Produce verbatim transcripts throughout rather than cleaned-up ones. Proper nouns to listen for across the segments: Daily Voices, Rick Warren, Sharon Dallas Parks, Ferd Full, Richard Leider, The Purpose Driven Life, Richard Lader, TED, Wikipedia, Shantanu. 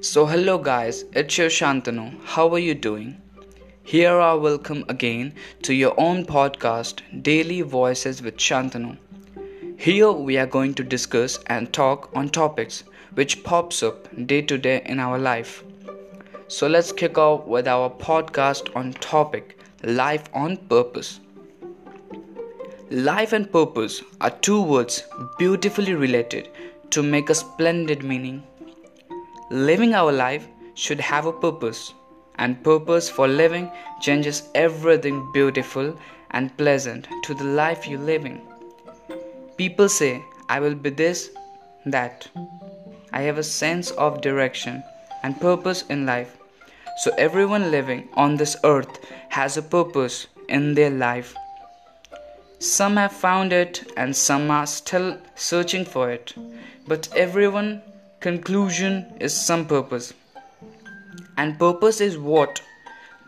So hello guys, it's your Shantanu. How are you doing? Here I welcome again to your own podcast, Daily Voices with Shantanu. Here we are going to discuss and talk on topics which pops up day to day in our life. So let's kick off with our podcast on topic, Life on Purpose. Life and purpose are two words beautifully related to make a splendid meaning. Living our life should have a purpose, and purpose for living changes everything beautiful and pleasant to the life you're living. People say, I will be this, that. I have a sense of direction and purpose in life. So everyone living on this earth has a purpose in their life. Some have found it and some are still searching for it, but everyone conclusion is some purpose, and purpose is what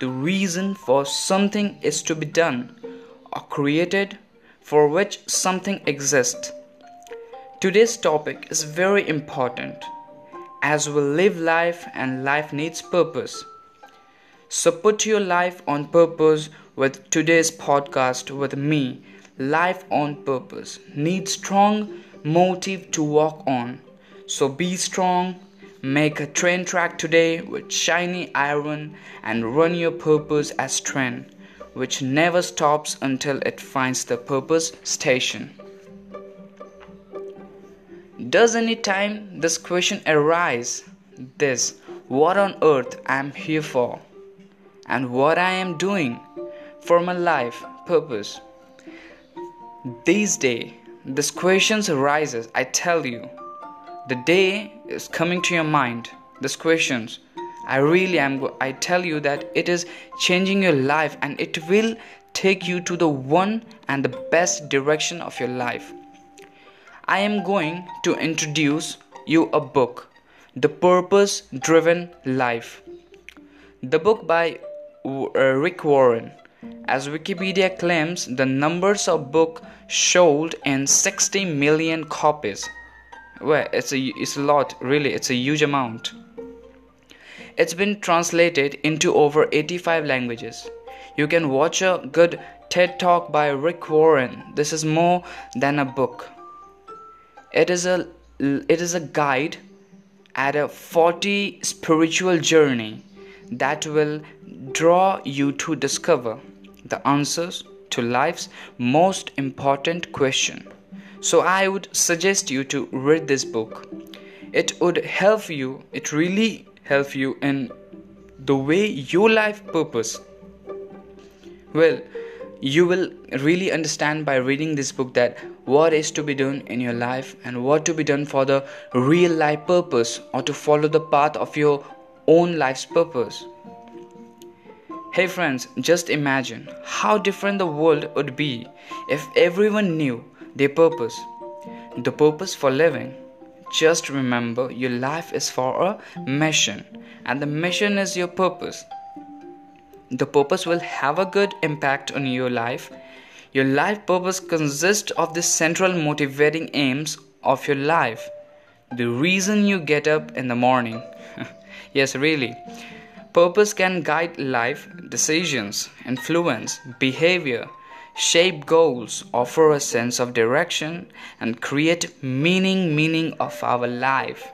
the reason for something is to be done or created, for which something exists. Today's topic is very important as we live life, and life needs purpose. So put your life on purpose with today's podcast with me. Life on purpose needs strong motive to walk on. So be strong, make a train track today with shiny iron, and run your purpose as train, which never stops until it finds the purpose station. Does any time this question arise? This, what on earth I am here for, and what I am doing for my life purpose? These days, this question arises, I tell you. The day is coming to your mind, these questions. I really am, I tell you that it is changing your life, and it will take you to the one and the best direction of your life. I am going to introduce you a book, The Purpose Driven Life. The book by Rick Warren. As Wikipedia claims, the numbers of book sold in sixty million copies. Well, it's a, it's a lot, really, it's a huge amount. It's been translated into over eighty-five languages. You can watch a good TED Talk by Rick Warren. This is more than a book. It is a, it is a guide at a forty spiritual journey that will draw you to discover the answers to life's most important question. So I would suggest you to read this book. It would help you, it really help you in the way your life purpose. Well, you will really understand by reading this book that what is to be done in your life and what to be done for the real life purpose, or to follow the path of your own life's purpose. Hey friends, just imagine how different the world would be if everyone knew their purpose, the purpose for living. Just remember, your life is for a mission, and the mission is your purpose. The purpose will have a good impact on your life. Your life purpose consists of the central motivating aims of your life, the reason you get up in the morning. Yes, really. Purpose can guide life decisions, influence behavior, shape goals, offer a sense of direction, and create meaning meaning of our life.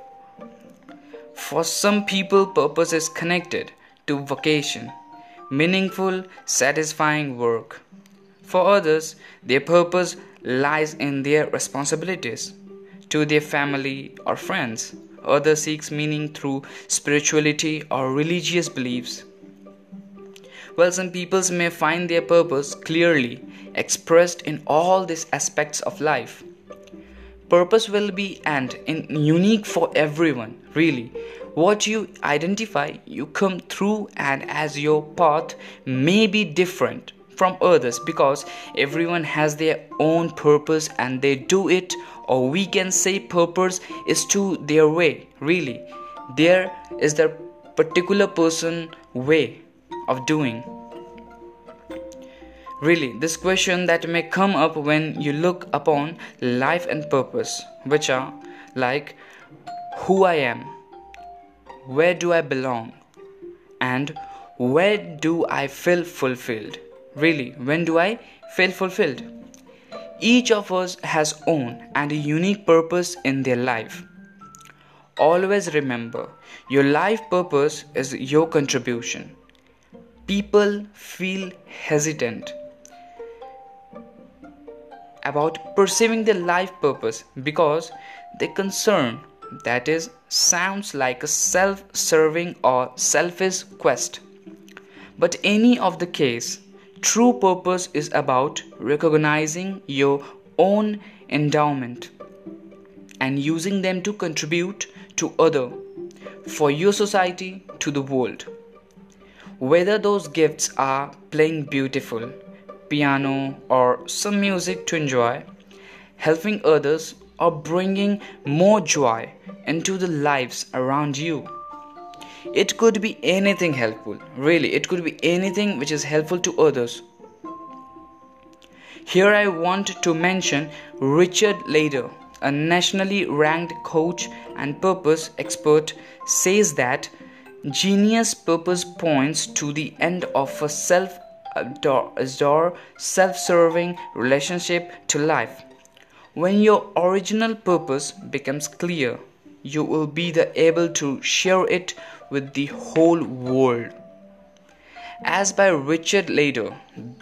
For some people, purpose is connected to vocation, meaningful, satisfying work. For others, their purpose lies in their responsibilities to their family or friends. Others seek meaning through spirituality or religious beliefs. Well, some people may find their purpose clearly expressed in all these aspects of life. Purpose will be and in unique for everyone, really. What you identify, you come through, and as your path may be different from others, because everyone has their own purpose and they do it, or we can say purpose is to their way, really. There is their particular person way of doing. Really, this question that may come up when you look upon life and purpose, which are like, who I am, where do I belong? And where do I feel fulfilled? Really, when do I feel fulfilled? Each of us has own and a unique purpose in their life. Always remember, your life purpose is your contribution. People feel hesitant about pursuing their life purpose because they concern that is sounds like a self-serving or selfish quest. But any of the case, true purpose is about recognizing your own endowment and using them to contribute to other, for your society, to the world. Whether those gifts are playing beautiful piano or some music to enjoy, helping others, or bringing more joy into the lives around you. It could be anything helpful, really, it could be anything which is helpful to others. Here I want to mention Richard Lader, a nationally ranked coach and purpose expert, says that genius purpose points to the end of a self-absorbed, self-serving relationship to life. When your original purpose becomes clear, you will be able to share it with the whole world. As by Richard Leider,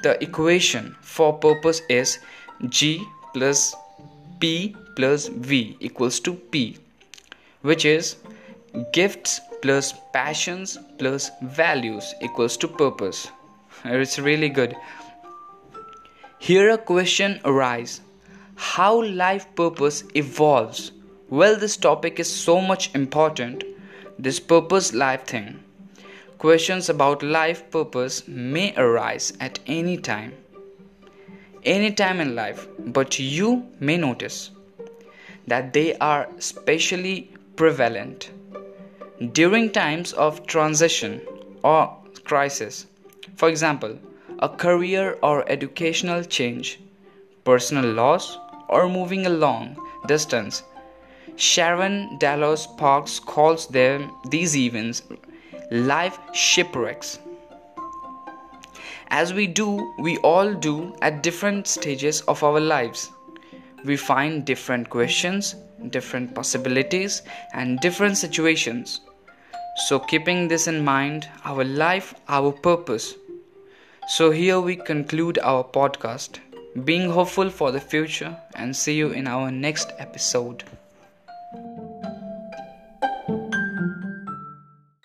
the equation for purpose is G plus P plus V equals to P, which is gifts plus passions plus values equals to purpose. It's really good. Here a question arises. How life purpose evolves. Well, this topic is so much important. This purpose life thing. Questions about life purpose may arise at any time. Any time in life. But you may notice that they are especially prevalent during times of transition or crisis. For example, a career or educational change, personal loss, or moving a long distance. Sharon Dallas Parks calls them these events life shipwrecks. As we do, we all do at different stages of our lives. We find different questions, different possibilities, and different situations. So keeping this in mind, our life, our purpose. So here we conclude our podcast. Being hopeful for the future, and see you in our next episode.